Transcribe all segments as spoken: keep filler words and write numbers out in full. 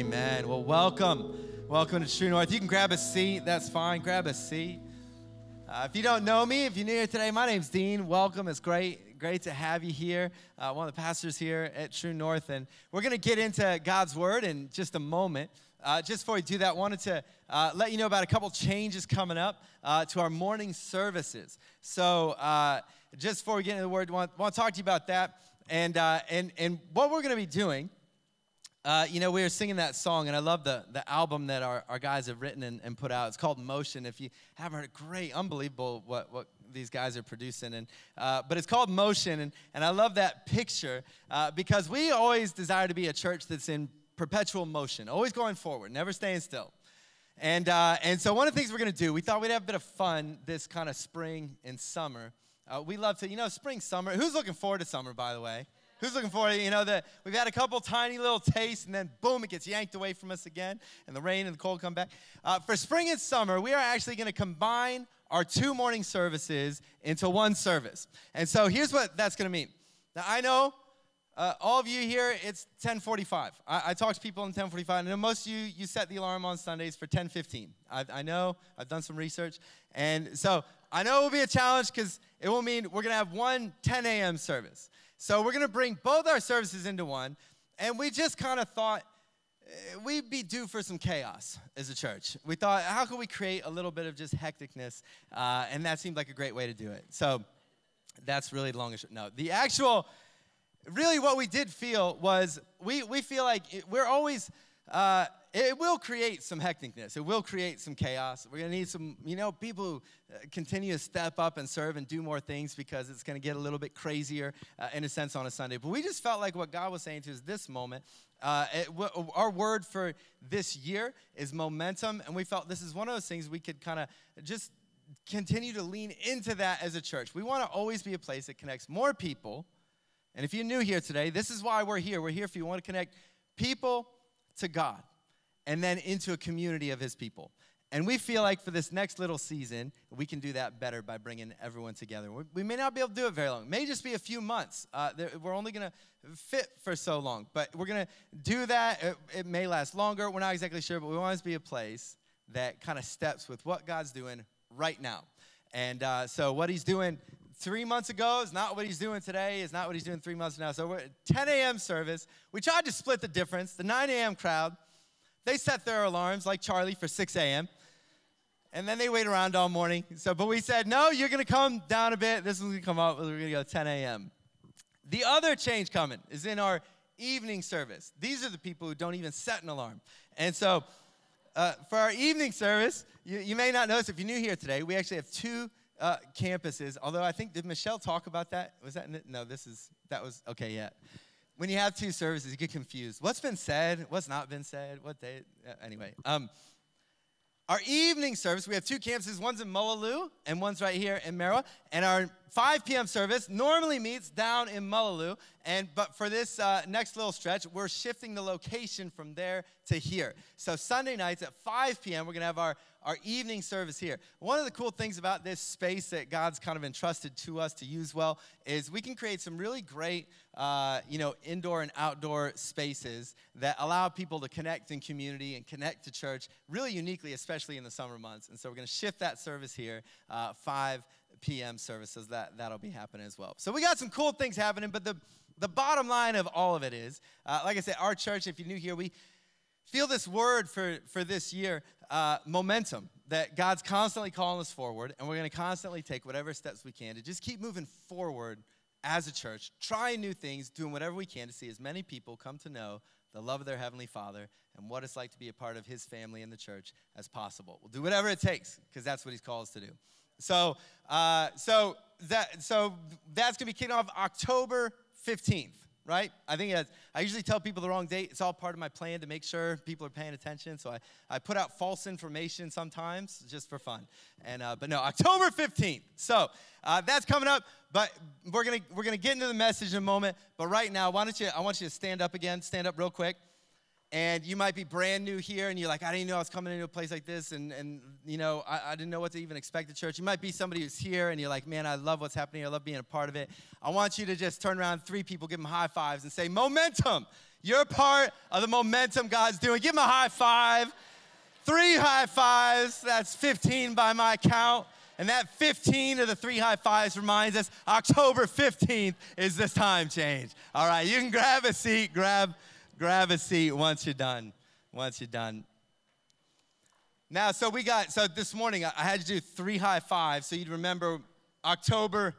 Amen. Well, welcome. Welcome to True North. You can grab a seat. That's fine. Grab a seat. Uh, if you don't know me, if you're new here today, my name's Dean. Welcome. It's great. Great to have you here. Uh, one of the pastors here at True North. And we're going to get into God's Word in just a moment. Uh, just before we do that, wanted to uh, let you know about a couple changes coming up uh, to our morning services. So uh, just before we get into the Word, I want, want to talk to you about that. And uh, and and what we're going to be doing, uh, you know, we were singing that song, and I love the, the album that our, our guys have written and, and put out. It's called Motion. If you haven't heard it, great, unbelievable what, what these guys are producing. And uh, but it's called Motion, and, and I love that picture uh, because we always desire to be a church that's in perpetual motion, always going forward, never staying still. And, uh, and so one of the things we're going to do, we thought we'd have a bit of fun this kind of spring and summer. Uh, we love to, you know, spring, summer. Who's looking forward to summer, by the way? Who's looking forward to, you know, that we've had a couple tiny little tastes, and then, boom, it gets yanked away from us again, and the rain and the cold come back. Uh, for spring and summer, we are actually going to combine our two morning services into one service. And so here's what that's going to mean. Now, I know uh, all of you here, it's ten forty-five. I, I talk to people in ten forty-five. I know most of you, you set the alarm on Sundays for ten fifteen. I, I know. I've done some research. And so I know it will be a challenge because it will mean we're going to have one ten a.m. service. So we're going to bring both our services into one, and we just kind of thought we'd be due for some chaos as a church. We thought, how could we create a little bit of just hecticness, uh, and that seemed like a great way to do it. So that's really the longest. No, the actual, really what we did feel was we, we feel like it, we're always, uh, it will create some hecticness. It will create some chaos. We're going to need some, you know, people who continue to step up and serve and do more things because it's going to get a little bit crazier uh, in a sense on a Sunday. But we just felt like what God was saying to us this moment, uh, it, w- our word for this year is momentum. And we felt this is one of those things we could kind of just continue to lean into that as a church. We want to always be a place that connects more people. And if you're new here today, this is why we're here. We're here if you want to connect people to God, and then into a community of his people. And we feel like for this next little season, we can do that better by bringing everyone together. We may not be able to do it very long. It may just be a few months. Uh, we're only going to fit for so long. But we're going to do that. It, it may last longer. We're not exactly sure. But we want it to be a place that kind of steps with what God's doing right now. And uh, so what he's doing three months ago is not what he's doing today, is not what he's doing three months from now. So we're at ten a.m. service. We tried to split the difference. The nine a.m. crowd, they set their alarms, like Charlie, for six a.m., and then they wait around all morning. So, but we said, no, you're going to come down a bit. This one's going to come up. We're going to go ten a.m. The other change coming is in our evening service. These are the people who don't even set an alarm. And so uh, for our evening service, you, you may not notice, if you're new here today, we actually have two uh, campuses, although I think, did Michelle talk about that? Was that, no, this is, that was, okay, yeah. When you have two services, you get confused. What's been said? What's not been said? What day? Uh, anyway, um, our evening service, we have two campuses. One's in Mullaloo, and one's right here in Merrow. And our five p.m. service normally meets down in Mullaloo. And but for this uh, next little stretch, we're shifting the location from there to here. So Sunday nights at five p.m., we're going to have our our evening service here. One of the cool things about this space that God's kind of entrusted to us to use well is we can create some really great, uh, you know, indoor and outdoor spaces that allow people to connect in community and connect to church really uniquely, especially in the summer months. And so we're going to shift that service here, uh, five p.m. services. That, that'll be happening as well. So we got some cool things happening, but the, the bottom line of all of it is, uh, like I said, our church, if you're new here, we feel this word for, for this year, uh, momentum, that God's constantly calling us forward, and we're going to constantly take whatever steps we can to just keep moving forward as a church, trying new things, doing whatever we can to see as many people come to know the love of their Heavenly Father and what it's like to be a part of His family in the church as possible. We'll do whatever it takes, because that's what He's called us to do. So, uh, so, that, so that's going to be kicking off October fifteenth. Right? I think that's, I usually tell people the wrong date. It's all part of my plan to make sure people are paying attention. So I, I put out false information sometimes just for fun. And uh, but no, October fifteenth. So uh, that's coming up. But we're gonna we're gonna get into the message in a moment. But right now, why don't you? I want you to stand up again. Stand up real quick. And you might be brand new here, and you're like, I didn't know I was coming into a place like this, and, and you know, I, I didn't know what to even expect at church. You might be somebody who's here, and you're like, man, I love what's happening. I love being a part of it. I want you to just turn around, three people, give them high fives, and say, momentum. You're part of the momentum God's doing. Give them a high five. Three high fives. That's fifteen by my count. And that fifteen of the three high fives reminds us October fifteenth is this time change. All right, you can grab a seat, grab Grab a seat once you're done, once you're done. Now, so we got, so this morning I had to do three high fives so you'd remember October.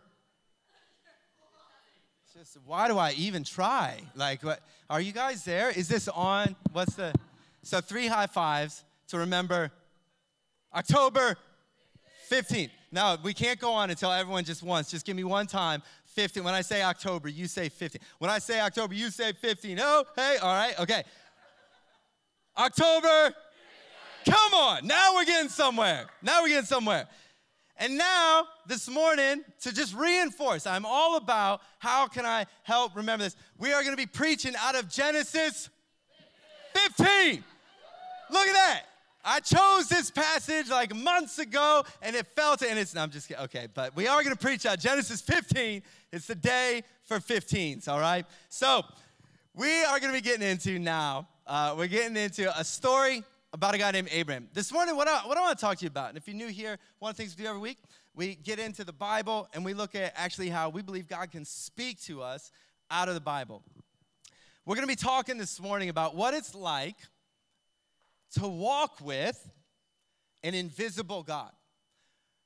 Just, why do I even try? Like, what, are you guys there? Is this on? What's the, so three high fives to remember October fifteenth. No, we can't go on until everyone just once. Just give me one time. fifteen. When I say October, you say fifteen. When I say October, you say fifteen. Oh, hey, all right, okay. October. Come on. Now we're getting somewhere. Now we're getting somewhere. And now, this morning, to just reinforce, I'm all about how can I help remember this. We are going to be preaching out of Genesis fifteen. Look at that. I chose this passage like months ago, and it felt, and it's, no, I'm just kidding, okay, but we are going to preach out Genesis fifteen. It's the day for fifteens, all right? So we are going to be getting into now, uh, we're getting into a story about a guy named Abraham. This morning, what I, what I want to talk to you about, and if you're new here, one of the things we do every week, we get into the Bible, and we look at actually how we believe God can speak to us out of the Bible. We're going to be talking this morning about what it's like to walk with an invisible God,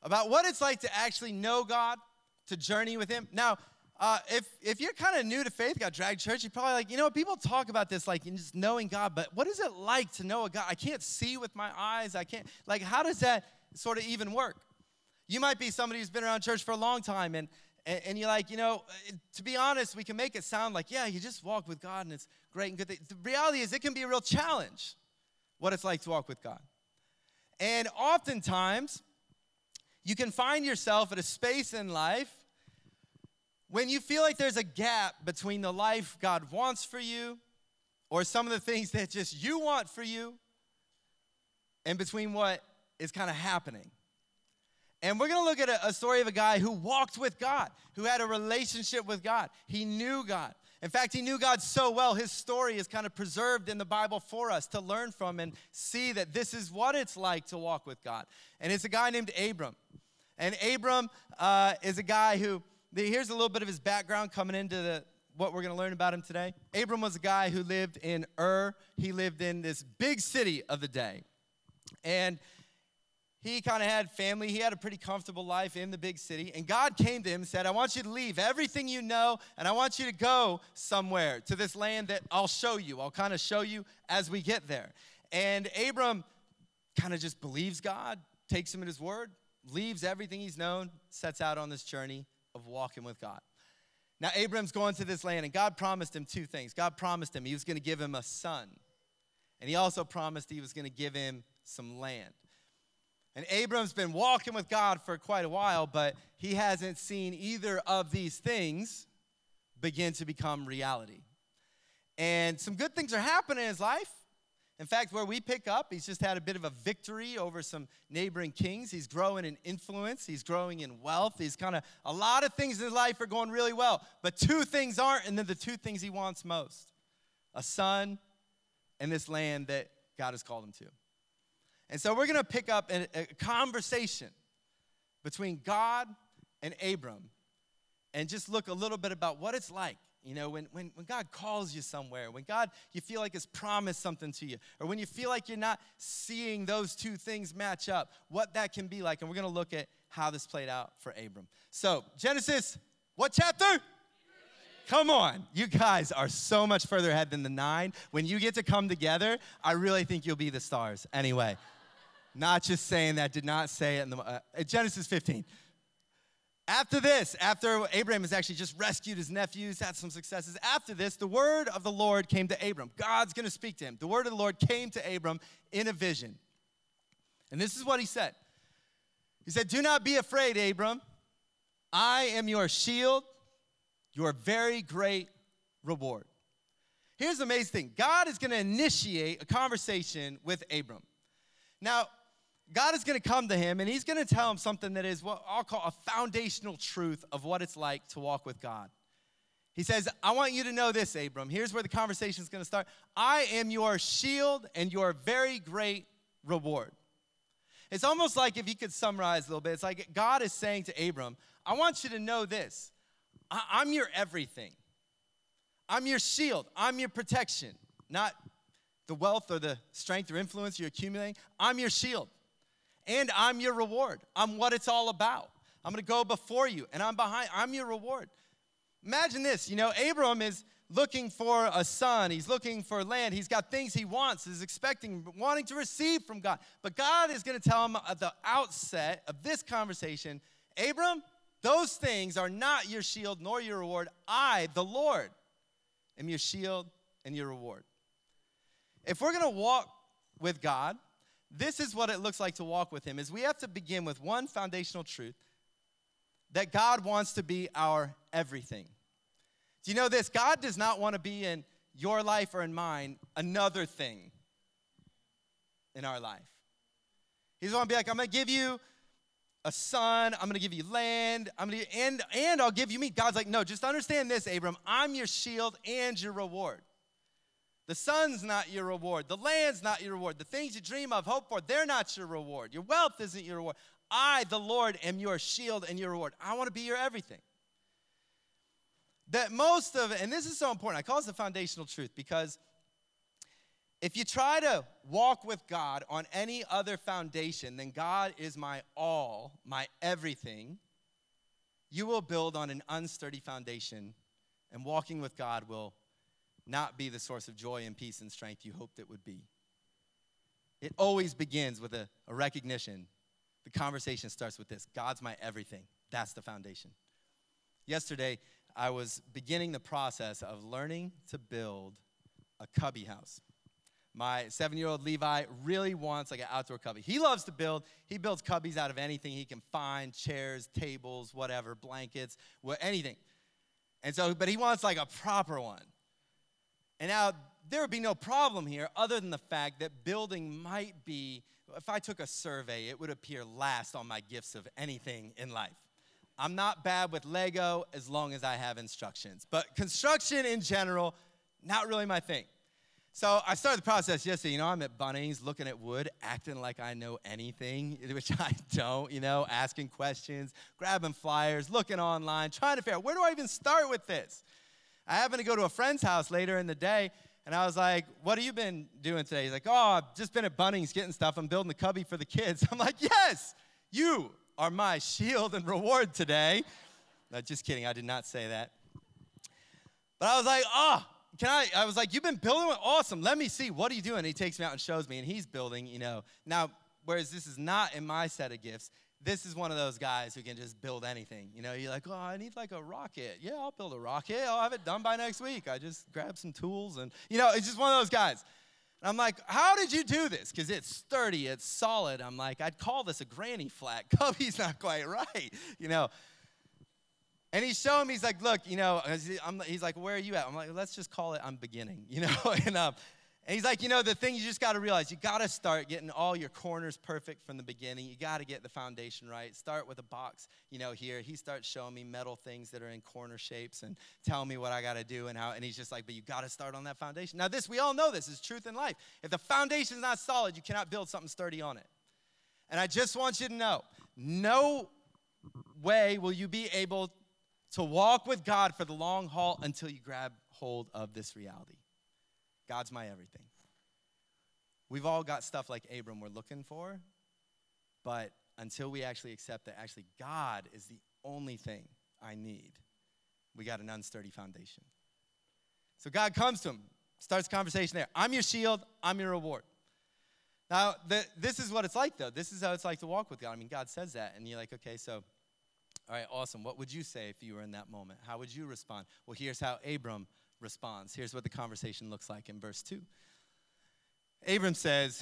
about what it's like to actually know God, to journey with him. Now, uh, if if you're kind of new to faith, got dragged to church, you're probably like, you know, people talk about this, like, just knowing God, but what is it like to know a God? I can't see with my eyes. I can't, like, how does that sort of even work? You might be somebody who's been around church for a long time, and and, and you're like, you know, to be honest, we can make it sound like, yeah, you just walk with God, and it's great and good. The reality is it can be a real challenge, what it's like to walk with God. And oftentimes, you can find yourself at a space in life when you feel like there's a gap between the life God wants for you or some of the things that just you want for you and between what is kind of happening. And we're going to look at a, a story of a guy who walked with God, who had a relationship with God. He knew God. In fact, he knew God so well, his story is kind of preserved in the Bible for us to learn from and see that this is what it's like to walk with God. And it's a guy named Abram. And Abram uh, is a guy who, here's a little bit of his background coming into the, what we're going to learn about him today. Abram was a guy who lived in Ur. He lived in this big city of the day. And he kind of had family. He had a pretty comfortable life in the big city. And God came to him and said, I want you to leave everything you know, and I want you to go somewhere to this land that I'll show you. I'll kind of show you as we get there. And Abram kind of just believes God, takes him at his word, leaves everything he's known, sets out on this journey of walking with God. Now, Abram's going to this land, and God promised him two things. God promised him he was going to give him a son, and he also promised he was going to give him some land. And Abram's been walking with God for quite a while, but he hasn't seen either of these things begin to become reality. And some good things are happening in his life. In fact, where we pick up, he's just had a bit of a victory over some neighboring kings. He's growing in influence. He's growing in wealth. He's kind of, a lot of things in his life are going really well, but two things aren't, and they're the two things he wants most, a son and this land that God has called him to. And so we're going to pick up a, a conversation between God and Abram and just look a little bit about what it's like, you know, when, when, when God calls you somewhere, when God, you feel like has promised something to you, or when you feel like you're not seeing those two things match up, what that can be like. And we're going to look at how this played out for Abram. So Genesis, what chapter? Come on, you guys are so much further ahead than the nine. When you get to come together, I really think you'll be the stars. Anyway, not just saying that, did not say it in the, uh, Genesis fifteen. After this, after Abraham has actually just rescued his nephews, had some successes. After this, the word of the Lord came to Abram. God's going to speak to him. The word of the Lord came to Abram in a vision. And this is what he said. He said, do not be afraid, Abram. I am your shield, your very great reward. Here's the amazing thing. God is going to initiate a conversation with Abram. Now, God is going to come to him, and he's going to tell him something that is what I'll call a foundational truth of what it's like to walk with God. He says, I want you to know this, Abram. Here's where the conversation is going to start. I am your shield and your very great reward. It's almost like, if you could summarize a little bit, it's like God is saying to Abram, I want you to know this. I- I'm your everything. I'm your shield. I'm your protection. Not the wealth or the strength or influence you're accumulating. I'm your shield. And I'm your reward. I'm what it's all about. I'm going to go before you, and I'm behind. I'm your reward. Imagine this. You know, Abram is looking for a son. He's looking for land. He's got things he wants. He's expecting, wanting to receive from God. But God is going to tell him at the outset of this conversation, Abram, those things are not your shield nor your reward. I, the Lord, am your shield and your reward. If we're going to walk with God, this is what it looks like to walk with him, is we have to begin with one foundational truth, that God wants to be our everything. Do you know this? God does not want to be in your life or in mine another thing in our life. He doesn't want to be like, I'm going to give you a son, I'm going to give you land, I'm going to, and, and I'll give you me. God's like, no, just understand this, Abram. I'm your shield and your reward. The sun's not your reward. The land's not your reward. The things you dream of, hope for, they're not your reward. Your wealth isn't your reward. I, the Lord, am your shield and your reward. I want to be your everything. That most of, and this is so important, I call this the foundational truth, because if you try to walk with God on any other foundation than God is my all, my everything, you will build on an unsturdy foundation, and walking with God will not be the source of joy and peace and strength you hoped it would be. It always begins with a, a recognition. The conversation starts with this. God's my everything. That's the foundation. Yesterday, I was beginning the process of learning to build a cubby house. My seven-year-old Levi really wants like an outdoor cubby. He loves to build. He builds cubbies out of anything he can find, chairs, tables, whatever, blankets, anything. And so, but he wants like a proper one. And now there would be no problem here other than the fact that building might be, if I took a survey, it would appear last on my gifts of anything in life. I'm not bad with Lego as long as I have instructions. But construction in general, not really my thing. So I started the process yesterday. You know, I'm at Bunnings looking at wood, acting like I know anything, which I don't, you know, asking questions, grabbing flyers, looking online, trying to figure out, where do I even start with this? I happened to go to a friend's house later in the day, and I was like, what have you been doing today? He's like, oh, I've just been at Bunnings getting stuff. I'm building a cubby for the kids. I'm like, yes, you are my shield and reward today. No, just kidding. I did not say that. But I was like, oh, can I? I was like, you've been building one? Awesome. Let me see. What are you doing? And he takes me out and shows me, and he's building, you know. Now, whereas this is not in my set of gifts, this is one of those guys who can just build anything. You know, you're like, oh, I need like a rocket. Yeah, I'll build a rocket. I'll have it done by next week. I just grab some tools and, you know, it's just one of those guys. And I'm like, how did you do this? Because it's sturdy, it's solid. I'm like, I'd call this a granny flat. Cubby's not quite right, you know. And he's showing me, he's like, look, you know, I'm, he's like, where are you at? I'm like, let's just call it I'm beginning, you know. and, um, And he's like, you know, the thing you just got to realize, you got to start getting all your corners perfect from the beginning. You got to get the foundation right. Start with a box, you know, here. He starts showing me metal things that are in corner shapes and telling me what I got to do and how. And he's just like, but you got to start on that foundation. Now, this, we all know this is truth in life. If the foundation's not solid, you cannot build something sturdy on it. And I just want you to know, no way will you be able to walk with God for the long haul until you grab hold of this reality. God's my everything. We've all got stuff like Abram we're looking for, but until we actually accept that actually God is the only thing I need, we got an unsturdy foundation. So God comes to him, starts conversation there. I'm your shield, I'm your reward. Now, the, this is what it's like, though. This is how it's like to walk with God. I mean, God says that, and you're like, okay, so, all right, awesome. What would you say if you were in that moment? How would you respond? Well, here's how Abram responds. Here's what the conversation looks like in verse two. Abram says,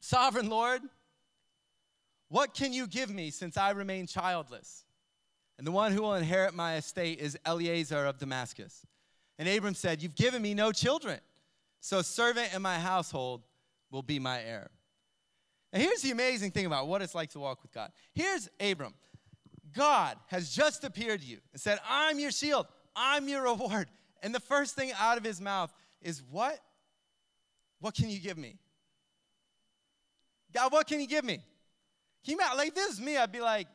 Sovereign Lord, what can you give me since I remain childless? And the one who will inherit my estate is Eliezer of Damascus. And Abram said, you've given me no children, so a servant in my household will be my heir. Now here's the amazing thing about what it's like to walk with God. Here's Abram. God has just appeared to you and said, I'm your shield, I'm your reward. And the first thing out of his mouth is, what? What can you give me? God, what can you give me? Can you imagine, like, this is me, I'd be like,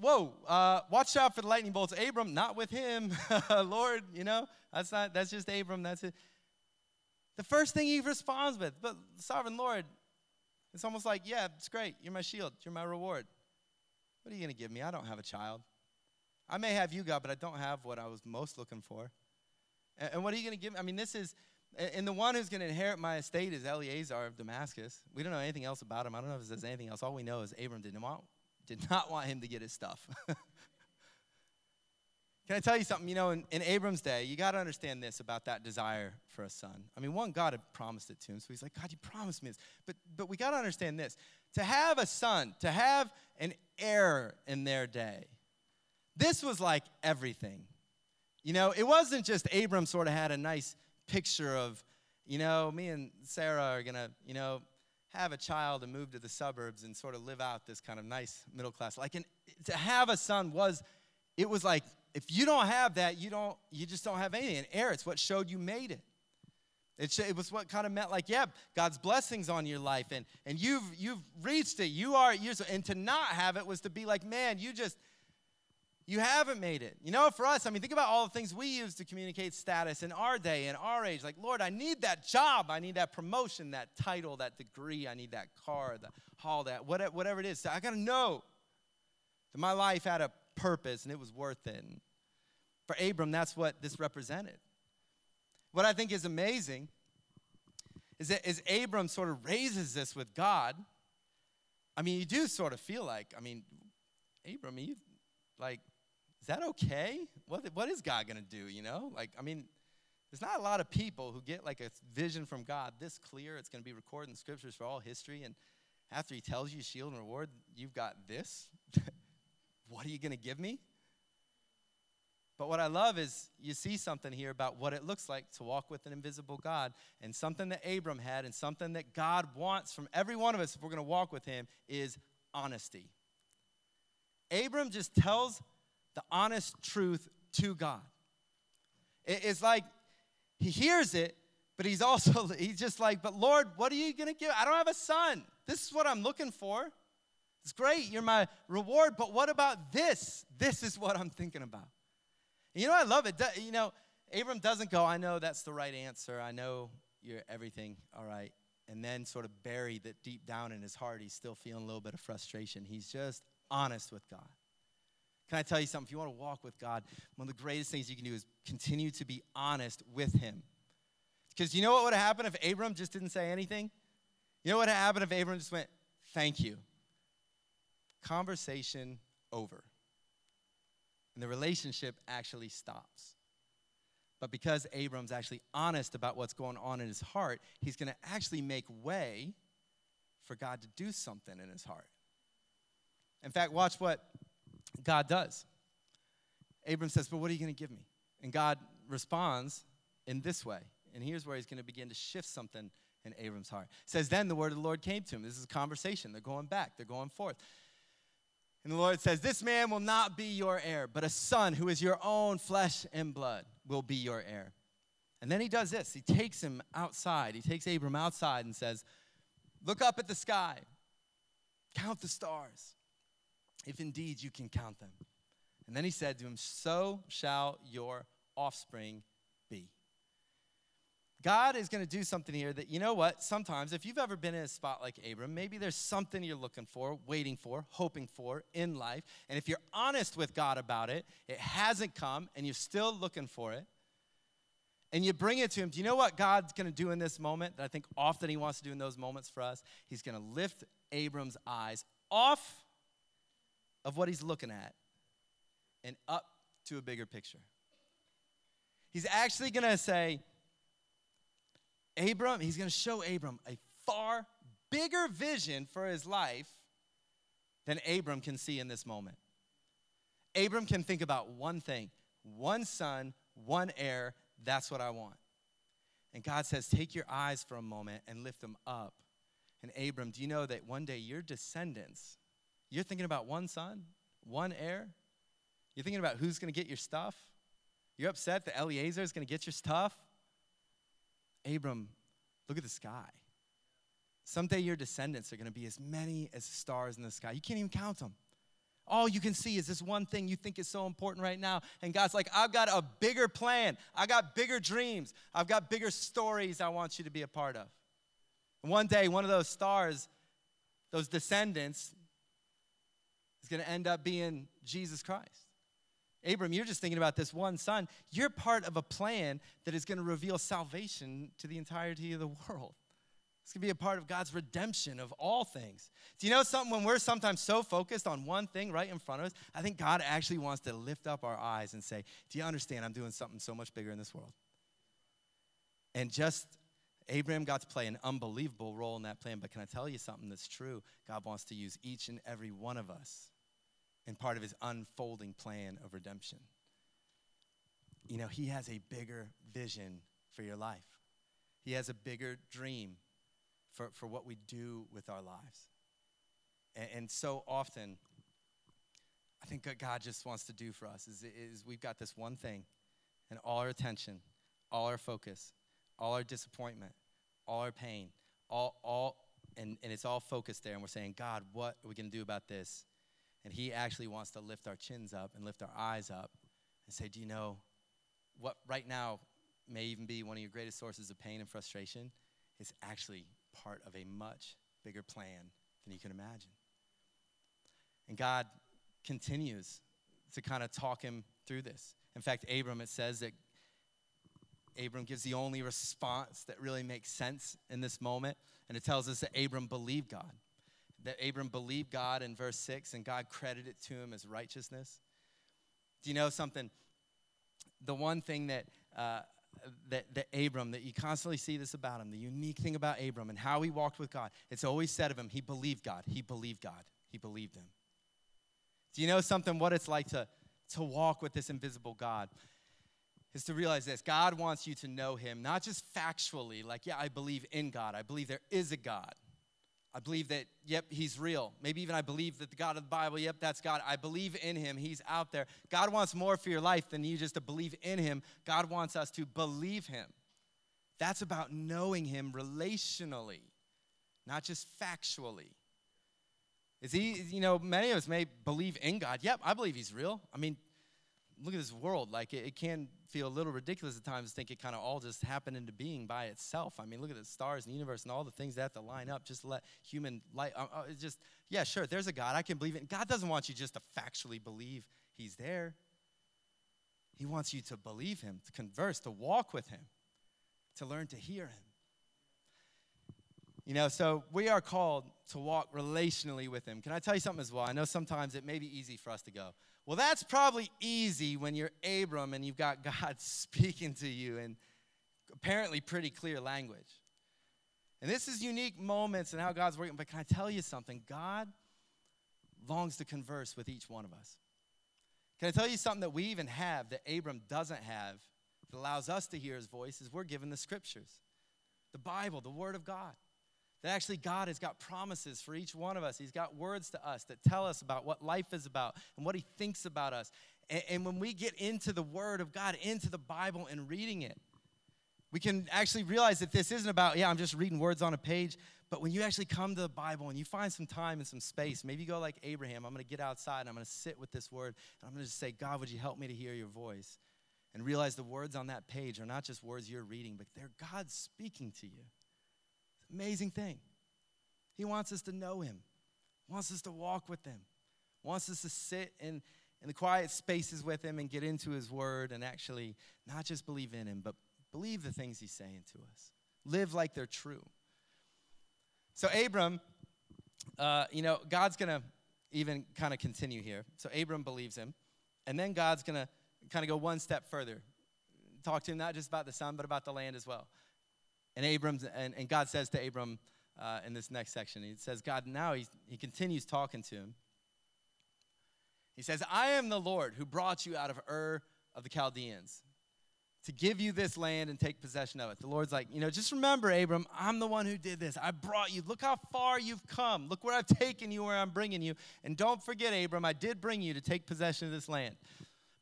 whoa, uh, watch out for the lightning bolts. Abram, not with him. Lord, you know, that's not, that's just Abram, that's it. The first thing he responds with, but sovereign Lord, it's almost like, yeah, it's great. You're my shield. You're my reward. What are you going to give me? I don't have a child. I may have you, God, but I don't have what I was most looking for. And, and what are you going to give me? I mean, this is, and the one who's going to inherit my estate is Eliezer of Damascus. We don't know anything else about him. I don't know if it says anything else. All we know is Abram did not want, did not want him to get his stuff. Can I tell you something? You know, in, in Abram's day, you got to understand this about that desire for a son. I mean, one, God had promised it to him, so he's like, God, you promised me this. But but we got to understand this. To have a son, to have an heir in their day, this was like everything. You know, it wasn't just Abram sort of had a nice picture of, you know, me and Sarah are going to, you know, have a child and move to the suburbs and sort of live out this kind of nice middle class. Like, an, to have a son was, it was like, if you don't have that, you don't. You just don't have anything. And heir, it's what showed you made it. It, sh- it was what kind of meant like, yeah, God's blessings on your life, and and you've you've reached it. You are years, and to not have it was to be like, man, you just you haven't made it. You know, for us, I mean, think about all the things we use to communicate status in our day, in our age. Like, Lord, I need that job, I need that promotion, that title, that degree, I need that car, the hall, that whatever, whatever it is. So I gotta know that my life had a purpose and it was worth it. And for Abram, that's what this represented. What I think is amazing is that as Abram sort of raises this with God, I mean, you do sort of feel like, I mean, Abram, you, like, is that okay? What, what is God going to do, you know? Like, I mean, there's not a lot of people who get, like, a vision from God this clear. It's going to be recorded in scriptures for all history. And after he tells you shield and reward, you've got this. What are you going to give me? But what I love is you see something here about what it looks like to walk with an invisible God, and something that Abram had and something that God wants from every one of us if we're going to walk with him is honesty. Abram just tells the honest truth to God. It's like he hears it, but he's also, he's just like, but Lord, what are you going to give? I don't have a son. This is what I'm looking for. It's great. You're my reward. But what about this? This is what I'm thinking about. You know, I love it. You know, Abram doesn't go, I know that's the right answer. I know you're everything, all right. And then sort of bury that deep down in his heart. He's still feeling a little bit of frustration. He's just honest with God. Can I tell you something? If you want to walk with God, one of the greatest things you can do is continue to be honest with him. Because you know what would have happened if Abram just didn't say anything? You know what would have happened if Abram just went, thank you. Conversation over. And the relationship actually stops. But because Abram's actually honest about what's going on in his heart, he's going to actually make way for God to do something in his heart. In fact, watch what God does. Abram says, but what are you going to give me? And God responds in this way. And here's where he's going to begin to shift something in Abram's heart. It says, then the word of the Lord came to him. This is a conversation. They're going back. They're going forth. And the Lord says, this man will not be your heir, but a son who is your own flesh and blood will be your heir. And then he does this. He takes him outside. He takes Abram outside and says, look up at the sky. Count the stars, if indeed you can count them. And then he said to him, so shall your offspring be. God is going to do something here that, you know what, sometimes if you've ever been in a spot like Abram, maybe there's something you're looking for, waiting for, hoping for in life. And if you're honest with God about it, it hasn't come and you're still looking for it. And you bring it to him. Do you know what God's going to do in this moment that I think often he wants to do in those moments for us? He's going to lift Abram's eyes off of what he's looking at and up to a bigger picture. He's actually going to say, Abram, he's going to show Abram a far bigger vision for his life than Abram can see in this moment. Abram can think about one thing, one son, one heir. That's what I want. And God says, take your eyes for a moment and lift them up. And Abram, do you know that one day your descendants, you're thinking about one son, one heir. You're thinking about who's going to get your stuff. You're upset that Eliezer is going to get your stuff. Abram, look at the sky. Someday your descendants are going to be as many as stars in the sky. You can't even count them. All you can see is this one thing you think is so important right now. And God's like, I've got a bigger plan. I got bigger dreams. I've got bigger stories I want you to be a part of. And one day, one of those stars, those descendants, is going to end up being Jesus Christ. Abram, you're just thinking about this one son. You're part of a plan that is going to reveal salvation to the entirety of the world. It's going to be a part of God's redemption of all things. Do you know something? When we're sometimes so focused on one thing right in front of us, I think God actually wants to lift up our eyes and say, do you understand I'm doing something so much bigger in this world? And just Abraham got to play an unbelievable role in that plan. But can I tell you something that's true? God wants to use each and every one of us in part of his unfolding plan of redemption. You know, he has a bigger vision for your life. He has a bigger dream for, for what we do with our lives. And, and so often, I think what God just wants to do for us is, is we've got this one thing, and all our attention, all our focus, all our disappointment, all our pain, all, all and, and it's all focused there, and we're saying, God, what are we going to do about this? And he actually wants to lift our chins up and lift our eyes up and say, do you know what right now may even be one of your greatest sources of pain and frustration is actually part of a much bigger plan than you can imagine. And God continues to kind of talk him through this. In fact, Abram, it says that Abram gives the only response that really makes sense in this moment. And it tells us that Abram believed God. That Abram believed God in verse six, and God credited it to him as righteousness. Do you know something? The one thing that uh, that, that Abram, that you constantly see this about him, the unique thing about Abram and how he walked with God, it's always said of him, he believed God, he believed God, he believed him. Do you know something, what it's like to, to walk with this invisible God? Is to realize this, God wants you to know him, not just factually, like, yeah, I believe in God, I believe there is a God. I believe that, yep, he's real. Maybe even I believe that the God of the Bible, yep, that's God. I believe in him. He's out there. God wants more for your life than you just to believe in him. God wants us to believe him. That's about knowing him relationally, not just factually. Is he, you know, many of us may believe in God. Yep, I believe he's real. I mean, look at this world. Like, it, it can feel a little ridiculous at times to think it kind of all just happened into being by itself. I mean, look at the stars and the universe and all the things that have to line up just to let human life, uh, uh, just, yeah, sure, there's a God. I can believe it. God doesn't want you just to factually believe he's there. He wants you to believe him, to converse, to walk with him, to learn to hear him. You know, so we are called to walk relationally with him. Can I tell you something as well? I know sometimes it may be easy for us to go, well, that's probably easy when you're Abram and you've got God speaking to you in apparently pretty clear language. And this is unique moments in how God's working. But can I tell you something? God longs to converse with each one of us. Can I tell you something that we even have that Abram doesn't have that allows us to hear his voice is we're given the scriptures, the Bible, the word of God. That actually God has got promises for each one of us. He's got words to us that tell us about what life is about and what he thinks about us. And, and when we get into the word of God, into the Bible and reading it, we can actually realize that this isn't about, yeah, I'm just reading words on a page. But when you actually come to the Bible and you find some time and some space, maybe you go like Abraham, I'm going to get outside and I'm going to sit with this word. And I'm going to just say, God, would you help me to hear your voice? And realize the words on that page are not just words you're reading, but they're God speaking to you. Amazing thing. He wants us to know him, wants us to walk with him, wants us to sit in, in the quiet spaces with him and get into his word and actually not just believe in him, but believe the things he's saying to us. Live like they're true. So Abram, uh, you know, God's going to even kind of continue here. So Abram believes him, and then God's going to kind of go one step further. Talk to him not just about the son, but about the land as well. And Abram, and, and God says to Abram uh, in this next section, he says, God, now he, he continues talking to him. He says, I am the Lord who brought you out of Ur of the Chaldeans to give you this land and take possession of it. The Lord's like, you know, just remember, Abram, I'm the one who did this. I brought you. Look how far you've come. Look where I've taken you, where I'm bringing you. And don't forget, Abram, I did bring you to take possession of this land.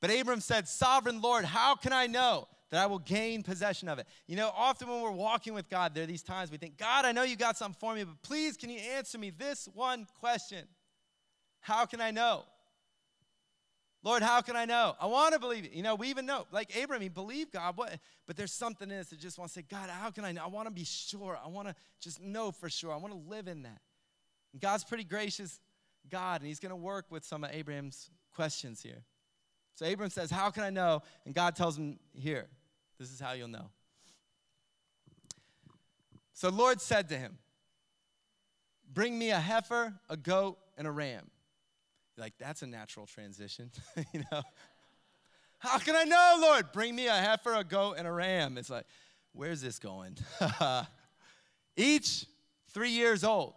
But Abram said, Sovereign Lord, how can I know that I will gain possession of it? You know, often when we're walking with God, there are these times we think, God, I know you got something for me, but please can you answer me this one question? How can I know? Lord, how can I know? I want to believe it. You know, we even know. Like Abraham, he believed God. What? But there's something in us that just wants to say, God, how can I know? I want to be sure. I want to just know for sure. I want to live in that. And God's pretty gracious God, and he's going to work with some of Abraham's questions here. So Abraham says, how can I know? And God tells him, here, this is how you'll know. So the Lord said to him, bring me a heifer, a goat, and a ram. Like, that's a natural transition, you know. How can I know, Lord? Bring me a heifer, a goat, and a ram. It's like, where's this going? Each three years old.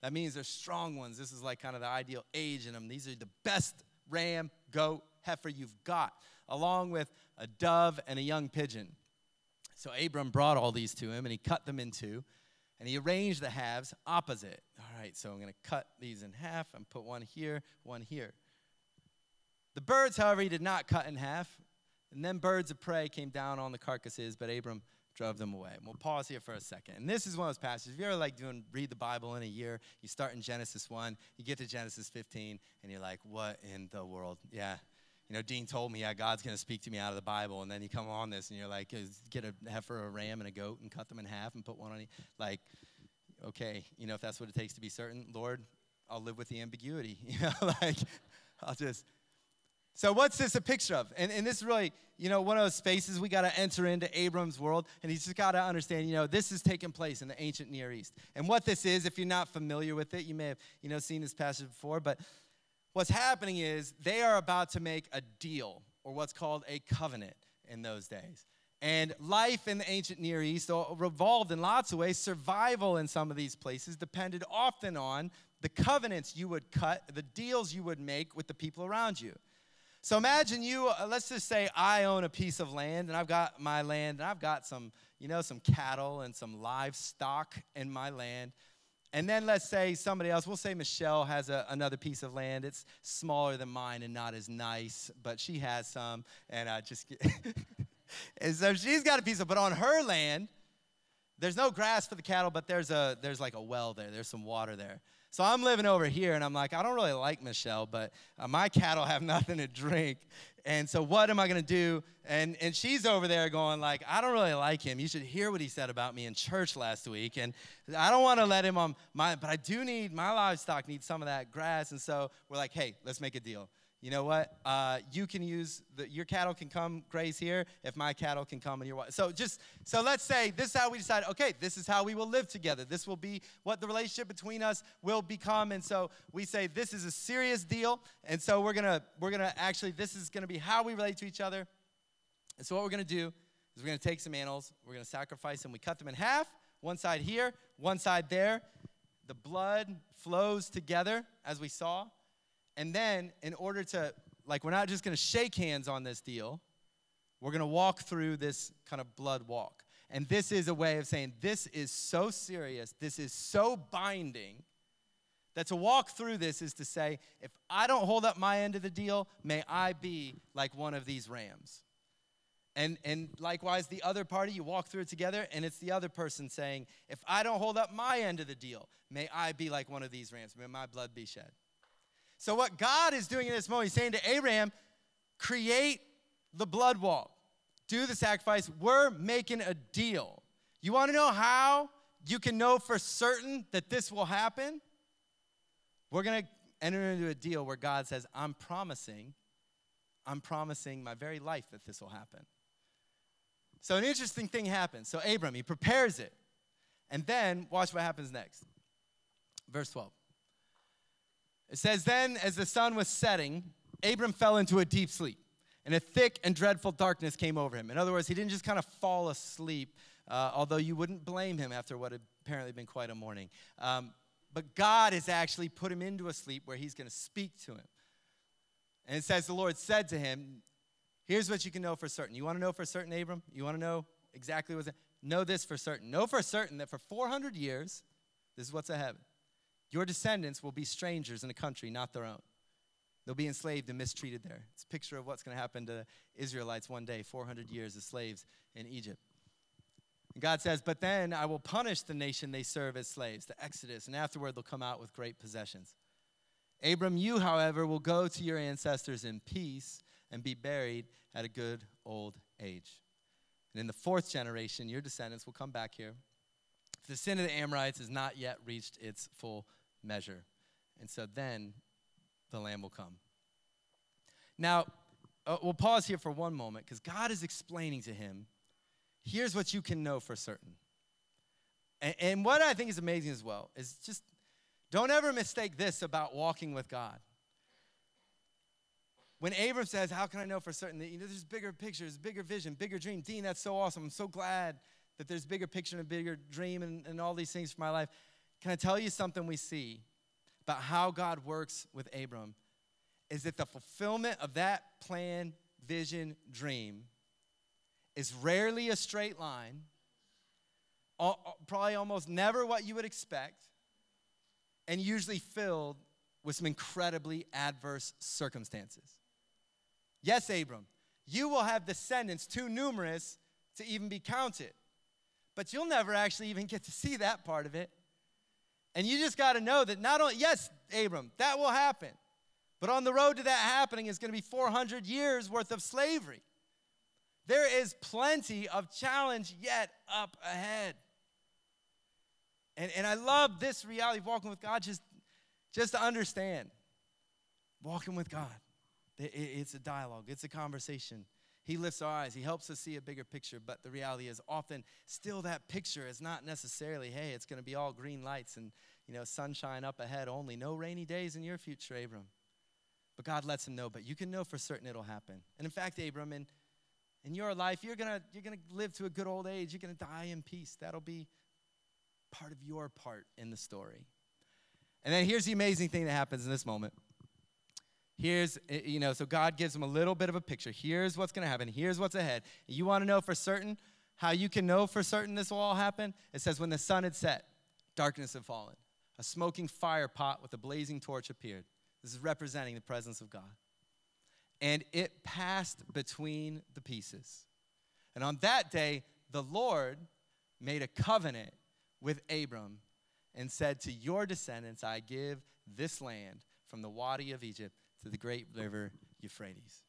That means they're strong ones. This is like kind of the ideal age in them. These are the best ram, goat, heifer you've got, along with a dove and a young pigeon. So Abram brought all these to him, and he cut them in two. And he arranged the halves opposite. All right, so I'm going to cut these in half and put one here, one here. The birds, however, he did not cut in half. And then birds of prey came down on the carcasses, but Abram drove them away. And we'll pause here for a second. And this is one of those passages. If you ever like doing read the Bible in a year, you start in Genesis one, you get to Genesis fifteen, and you're like, what in the world? Yeah. You know, Dean told me, yeah, God's going to speak to me out of the Bible. And then you come on this and you're like, get a heifer, a ram, and a goat and cut them in half and put one on each. Like, okay, you know, if that's what it takes to be certain, Lord, I'll live with the ambiguity. You know, like, I'll just. So what's this a picture of? And, and this is really, you know, one of those spaces we got to enter into Abram's world. And he's just got to understand, you know, this is taking place in the ancient Near East. And what this is, if you're not familiar with it, you may have, you know, seen this passage before, but what's happening is they are about to make a deal, or what's called a covenant in those days. And life in the ancient Near East revolved in lots of ways. Survival in some of these places depended often on the covenants you would cut, the deals you would make with the people around you. So imagine you, let's just say I own a piece of land, and I've got my land, and I've got some, you know, some cattle and some livestock in my land. And then let's say somebody else, we'll say Michelle has a, another piece of land. It's smaller than mine and not as nice, but she has some. And I just get and so she's got a piece of, but on her land, there's no grass for the cattle, but there's a there's like a well there. There's some water there. So I'm living over here, and I'm like, I don't really like Michelle, but uh, my cattle have nothing to drink. And so what am I going to do? And and she's over there going like, I don't really like him. You should hear what he said about me in church last week. And I don't want to let him on my, but I do need, my livestock needs some of that grass. And so we're like, hey, let's make a deal. You know what? Uh, you can use, the, your cattle can come graze here if my cattle can come in your wife. So just, so let's say this is how we decide, okay, this is how we will live together. This will be what the relationship between us will become. And so we say this is a serious deal. And so we're going to, we're going to actually, this is going to be how we relate to each other. And so what we're going to do is we're going to take some animals, we're going to sacrifice them. We cut them in half, one side here, one side there. The blood flows together as we saw. And then in order to, like, we're not just going to shake hands on this deal. We're going to walk through this kind of blood walk. And this is a way of saying this is so serious, this is so binding, that to walk through this is to say, if I don't hold up my end of the deal, may I be like one of these rams. And and likewise, the other party, you walk through it together, and it's the other person saying, if I don't hold up my end of the deal, may I be like one of these rams, may my blood be shed. So what God is doing in this moment, he's saying to Abraham, create the blood walk. Do the sacrifice. We're making a deal. You want to know how you can know for certain that this will happen? We're going to enter into a deal where God says, I'm promising, I'm promising my very life that this will happen. So an interesting thing happens. So Abraham, he prepares it. And then watch what happens next. Verse twelve. It says, then as the sun was setting, Abram fell into a deep sleep, and a thick and dreadful darkness came over him. In other words, he didn't just kind of fall asleep, uh, although you wouldn't blame him after what had apparently been quite a morning. Um, but God has actually put him into a sleep where he's going to speak to him. And it says the Lord said to him, Here's what you can know for certain. You want to know for certain, Abram? You want to know exactly what's ahead? Know this for certain. Know for certain that for four hundred years, this is what's ahead. Your descendants will be strangers in a country not their own. They'll be enslaved and mistreated there. It's a picture of what's going to happen to Israelites one day, four hundred years as slaves in Egypt. And God says, but then I will punish the nation they serve as slaves, the Exodus, and afterward they'll come out with great possessions. Abram, you, however, will go to your ancestors in peace and be buried at a good old age. And in the fourth generation, your descendants will come back here. The sin of the Amorites has not yet reached its full measure. And so then the Lamb will come. Now, uh, we'll pause here for one moment because God is explaining to him, here's what you can know for certain. And, and what I think is amazing as well is just don't ever mistake this about walking with God. When Abram says, how can I know for certain? That, you know, there's bigger pictures, bigger vision, bigger dream. Dean, that's so awesome. I'm so glad that there's bigger picture and a bigger dream and, and all these things for my life. Can I tell you something we see about how God works with Abram is that the fulfillment of that plan, vision, dream is rarely a straight line, probably almost never what you would expect, and usually filled with some incredibly adverse circumstances. Yes, Abram, you will have descendants too numerous to even be counted, but you'll never actually even get to see that part of it. And you just got to know that not only, yes, Abram, that will happen, but on the road to that happening is going to be four hundred years worth of slavery. There is plenty of challenge yet up ahead. And, and I love this reality of walking with God, just, just to understand. Walking with God, it, it's a dialogue, it's a conversation. He lifts our eyes. He helps us see a bigger picture, but the reality is often still that picture is not necessarily, hey, it's going to be all green lights and, you know, sunshine up ahead only. No rainy days in your future, Abram. But God lets him know, but you can know for certain it'll happen. And in fact, Abram, in, in your life, you're going to you're going to live to a good old age. You're going to die in peace. That'll be part of your part in the story. And then here's the amazing thing that happens in this moment. Here's, you know, so God gives him a little bit of a picture. Here's what's going to happen. Here's what's ahead. You want to know for certain how you can know for certain this will all happen? It says, when the sun had set, darkness had fallen. A smoking fire pot with a blazing torch appeared. This is representing the presence of God. And it passed between the pieces. And on that day, the Lord made a covenant with Abram and said, to your descendants, I give this land from the Wadi of Egypt to the great river Euphrates.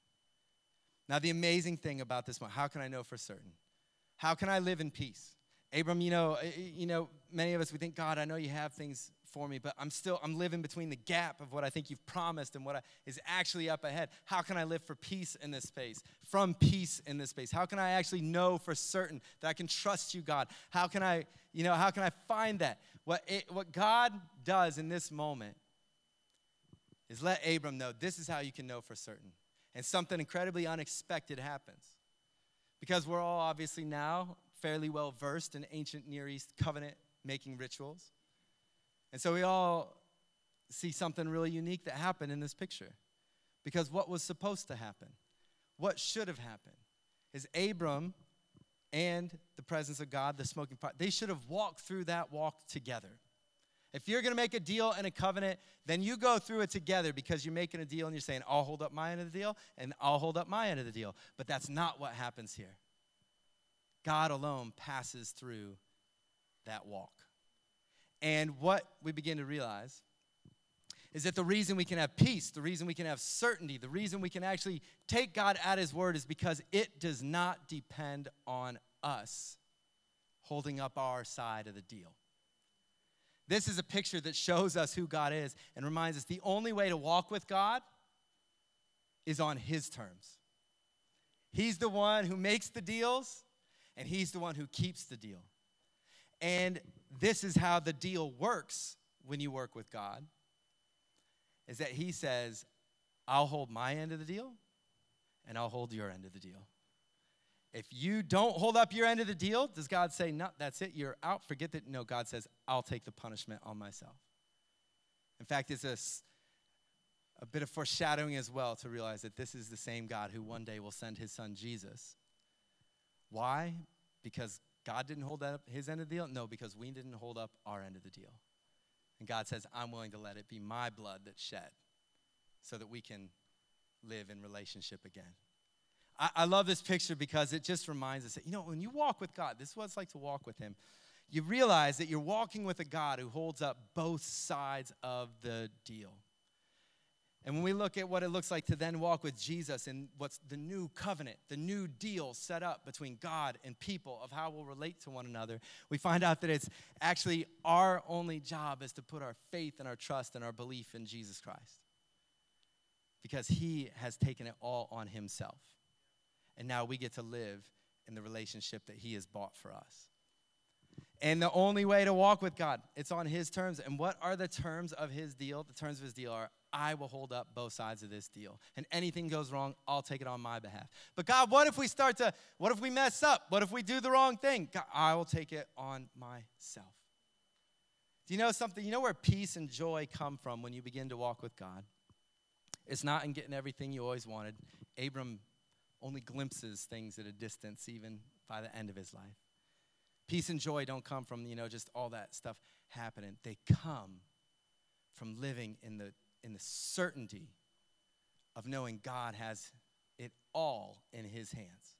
Now, the amazing thing about this one, how can I know for certain? How can I live in peace? Abram, you know, you know, many of us, we think, God, I know you have things for me, but I'm still, I'm living between the gap of what I think you've promised and what I, is actually up ahead. How can I live for peace in this space, from peace in this space? How can I actually know for certain that I can trust you, God? How can I, you know, how can I find that? What it, what God does in this moment is let Abram know this is how you can know for certain. And something incredibly unexpected happens. Because we're all obviously now fairly well versed in ancient Near East covenant making rituals. And so we all see something really unique that happened in this picture. Because what was supposed to happen, what should have happened, is Abram and the presence of God, the smoking pot, they should have walked through that walk together. If you're going to make a deal and a covenant, then you go through it together because you're making a deal and you're saying, I'll hold up my end of the deal and I'll hold up my end of the deal. But that's not what happens here. God alone passes through that walk. And what we begin to realize is that the reason we can have peace, the reason we can have certainty, the reason we can actually take God at his word is because it does not depend on us holding up our side of the deal. This is a picture that shows us who God is and reminds us the only way to walk with God is on his terms. He's the one who makes the deals, and he's the one who keeps the deal. And this is how the deal works when you work with God, is that he says, I'll hold my end of the deal, and I'll hold your end of the deal. If you don't hold up your end of the deal, does God say, no, that's it, you're out, forget that? No, God says, I'll take the punishment on myself. In fact, it's a, a bit of foreshadowing as well to realize that this is the same God who one day will send his son Jesus. Why? Because God didn't hold up his end of the deal? No, because we didn't hold up our end of the deal. And God says, I'm willing to let it be my blood that's shed so that we can live in relationship again. I, I love this picture because it just reminds us that, you know, when you walk with God, this is what it's like to walk with him. You realize that you're walking with a God who holds up both sides of the deal. And when we look at what it looks like to then walk with Jesus and what's the new covenant, the new deal set up between God and people of how we'll relate to one another, we find out that it's actually our only job is to put our faith and our trust and our belief in Jesus Christ. Because he has taken it all on himself. And now we get to live in the relationship that he has bought for us. And the only way to walk with God, it's on his terms. And what are the terms of his deal? The terms of his deal are, I will hold up both sides of this deal. And anything goes wrong, I'll take it on my behalf. But God, what if we start to, what if we mess up? What if we do the wrong thing? God, I will take it on myself. Do you know something? You know where peace and joy come from when you begin to walk with God? It's not in getting everything you always wanted. Abram only glimpses things at a distance, even by the end of his life. Peace and joy don't come from, you know, just all that stuff happening. They come from living in the in the certainty of knowing God has it all in his hands.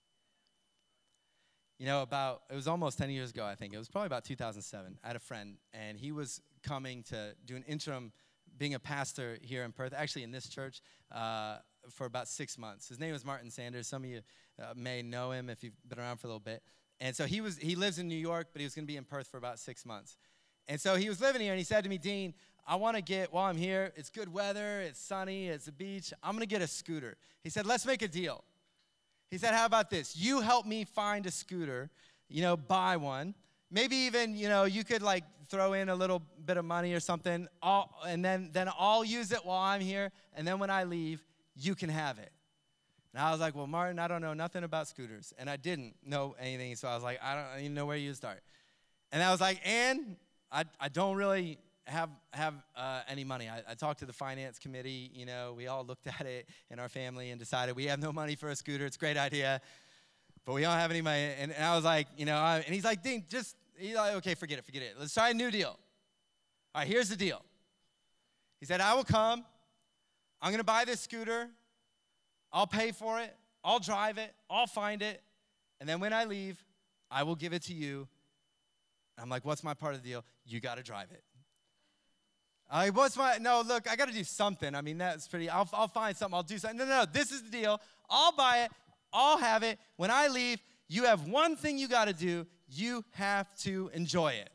You know, about, it was almost ten years ago, I think. It was probably about two thousand seven. I had a friend, and he was coming to do an interim, being a pastor here in Perth, actually in this church, uh, for about six months. His name was Martin Sanders. Some of you uh, may know him if you've been around for a little bit. And so he was. He lives in New York, but he was going to be in Perth for about six months. And so he was living here, and he said to me, Dean, I want to get, while I'm here, it's good weather, it's sunny, it's the beach, I'm going to get a scooter. He said, let's make a deal. He said, how about this? You help me find a scooter, you know, buy one. Maybe even, you know, you could, like, throw in a little bit of money or something, I'll, and then, then I'll use it while I'm here, and then when I leave, you can have it. And I was like, well, Martin, I don't know nothing about scooters. And I didn't know anything, so I was like, I don't even know where you start. And I was like, and I I don't really have have uh, any money. I, I talked to the finance committee. You know, we all looked at it in our family and decided we have no money for a scooter. It's a great idea, but we don't have any money. And, and I was like, you know, I, and he's like, Dean, just, he's like, okay, forget it, forget it. Let's try a new deal. All right, here's the deal. He said, I will come. I'm going to buy this scooter. I'll pay for it, I'll drive it, I'll find it, and then when I leave, I will give it to you. I'm like, what's my part of the deal? You gotta drive it. I like, what's my, no, look, I gotta do something. I mean, that's pretty, I'll, I'll find something, I'll do something. No, no, no, this is the deal. I'll buy it, I'll have it. When I leave, you have one thing you gotta do. You have to enjoy it.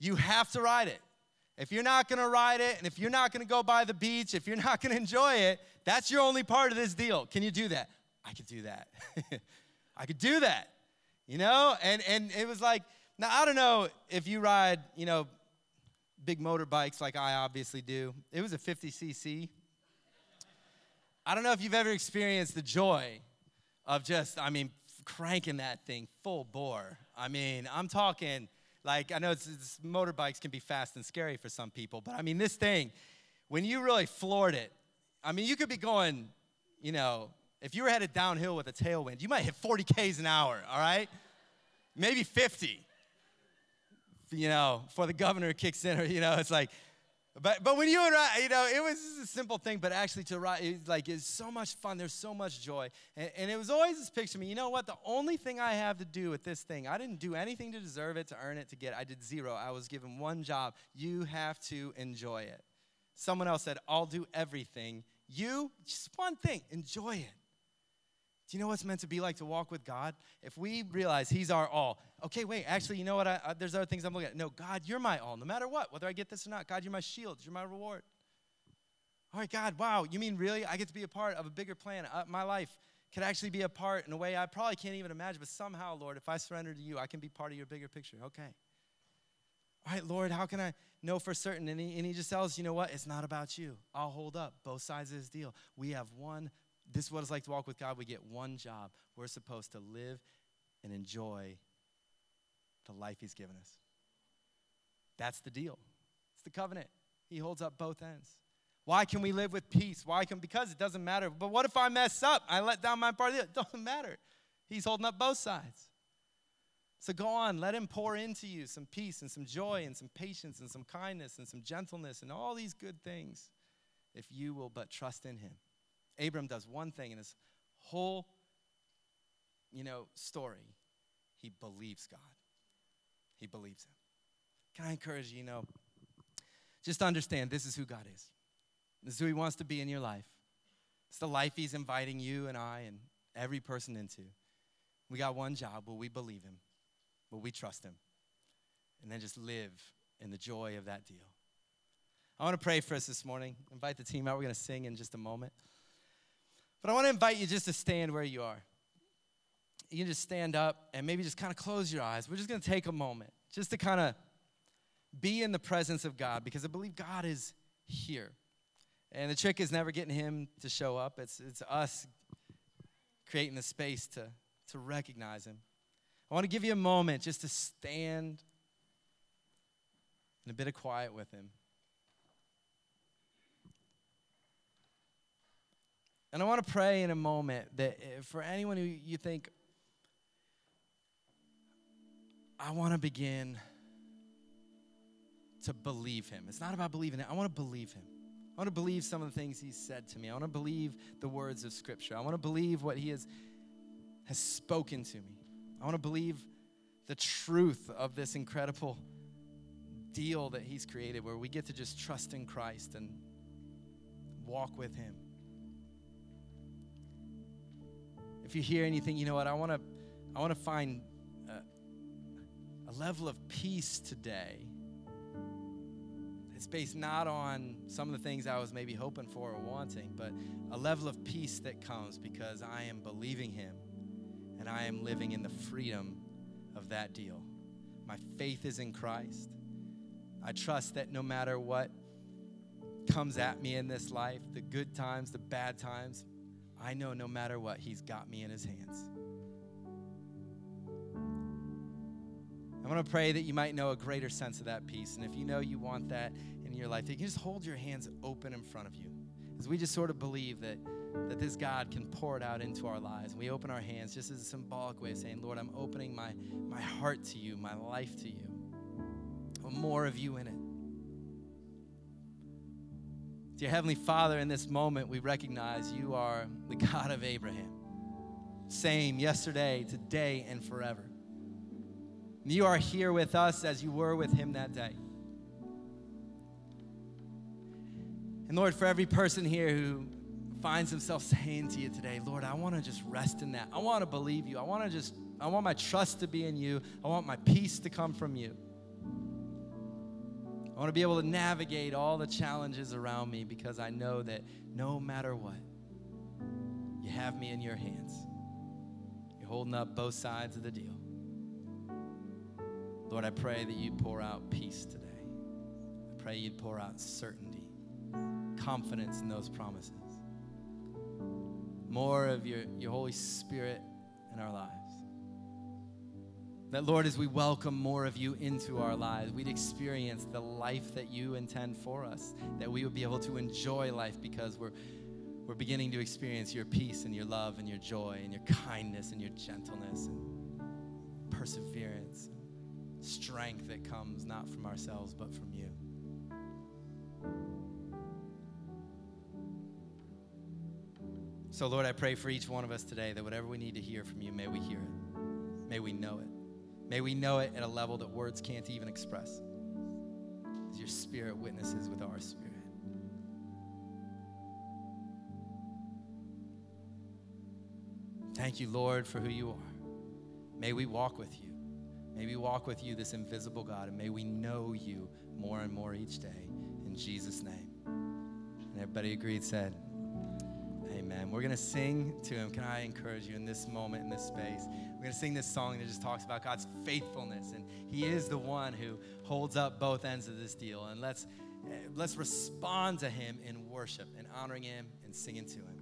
You have to ride it. If you're not going to ride it, and if you're not going to go by the beach, if you're not going to enjoy it, that's your only part of this deal. Can you do that? I could do that. I could do that, you know? And and it was like, now, I don't know if you ride, you know, big motorbikes like I obviously do. It was a fifty c c. I don't know if you've ever experienced the joy of just, I mean, cranking that thing full bore. I mean, I'm talking... Like, I know it's, it's, motorbikes can be fast and scary for some people, but, I mean, this thing, when you really floored it, I mean, you could be going, you know, if you were headed downhill with a tailwind, you might hit forty kays an hour, all right? Maybe fifty, you know, before the governor kicks in, or, you know, it's like, but but when you and I, you know, it was a simple thing, but actually to ride, it was like, it's so much fun. There's so much joy. And, and it was always this picture of me, you know what? The only thing I have to do with this thing, I didn't do anything to deserve it, to earn it, to get it. I did zero. I was given one job. You have to enjoy it. Someone else said, I'll do everything. You, just one thing, enjoy it. Do you know what's meant to be like to walk with God? If we realize he's our all. Okay, wait, actually, you know what? I, I, there's other things I'm looking at. No, God, you're my all, no matter what, whether I get this or not. God, you're my shield. You're my reward. All right, God, wow, you mean really? I get to be a part of a bigger plan. Uh, my life could actually be a part in a way I probably can't even imagine, but somehow, Lord, if I surrender to you, I can be part of your bigger picture. Okay. All right, Lord, how can I know for certain? And he, and he just tells, you know what? It's not about you. I'll hold up both sides of this deal. We have one. This is what it's like to walk with God. We get one job. We're supposed to live and enjoy the life he's given us. That's the deal. It's the covenant. He holds up both ends. Why can we live with peace? Why can, because it doesn't matter. But what if I mess up? I let down my part of it. It doesn't matter. He's holding up both sides. So go on, let him pour into you some peace and some joy and some patience and some kindness and some gentleness and all these good things if you will but trust in him. Abram does one thing in his whole, you know, story. He believes God. He believes him. Can I encourage you, you know, just understand this is who God is. This is who he wants to be in your life. It's the life he's inviting you and I and every person into. We got one job. Will we believe him? Will we trust him? And then just live in the joy of that deal. I want to pray for us this morning. Invite the team out. We're going to sing in just a moment. But I want to invite you just to stand where you are. You can just stand up and maybe just kind of close your eyes. We're just going to take a moment just to kind of be in the presence of God, because I believe God is here. And the trick is never getting him to show up. It's it's us creating the space to, to recognize him. I want to give you a moment just to stand in a bit of quiet with him. And I want to pray in a moment that for anyone who you think, I want to begin to believe him. It's not about believing it. I want to believe him. I want to believe some of the things he's said to me. I want to believe the words of Scripture. I want to believe what he has, has spoken to me. I want to believe the truth of this incredible deal that he's created where we get to just trust in Christ and walk with him. If you hear anything, you know what, I want to I want to find a, a level of peace today. It's based not on some of the things I was maybe hoping for or wanting, but a level of peace that comes because I am believing him and I am living in the freedom of that deal. My faith is in Christ. I trust that no matter what comes at me in this life, the good times, the bad times, I know no matter what, he's got me in his hands. I want to pray that you might know a greater sense of that peace. And if you know you want that in your life, you can just hold your hands open in front of you. As we just sort of believe that, that this God can pour it out into our lives. And we open our hands just as a symbolic way of saying, Lord, I'm opening my, my heart to you, my life to you. More of you in it. Dear Heavenly Father, in this moment, we recognize you are the God of Abraham. Same yesterday, today, and forever. You are here with us as you were with him that day. And Lord, for every person here who finds himself saying to you today, Lord, I want to just rest in that. I want to believe you. I want to just, I want my trust to be in you. I want my peace to come from you. I want to be able to navigate all the challenges around me because I know that no matter what, you have me in your hands. You're holding up both sides of the deal. Lord, I pray that you pour out peace today. I pray you'd pour out certainty, confidence in those promises. More of your, your Holy Spirit in our lives. That, Lord, as we welcome more of you into our lives, we'd experience the life that you intend for us, that we would be able to enjoy life because we're, we're beginning to experience your peace and your love and your joy and your kindness and your gentleness and perseverance. Strength that comes not from ourselves but from you. So, Lord, I pray for each one of us today that whatever we need to hear from you, may we hear it. May we know it. May we know it at a level that words can't even express. As your spirit witnesses with our spirit. Thank you, Lord, for who you are. May we walk with you. May we walk with you, this invisible God, and may we know you more and more each day. In Jesus' name. And everybody agreed, said, amen. We're going to sing to him. Can I encourage you in this moment, in this space? We're going to sing this song that just talks about God's faithfulness. And he is the one who holds up both ends of this deal. And let's, let's respond to him in worship and honoring him and singing to him.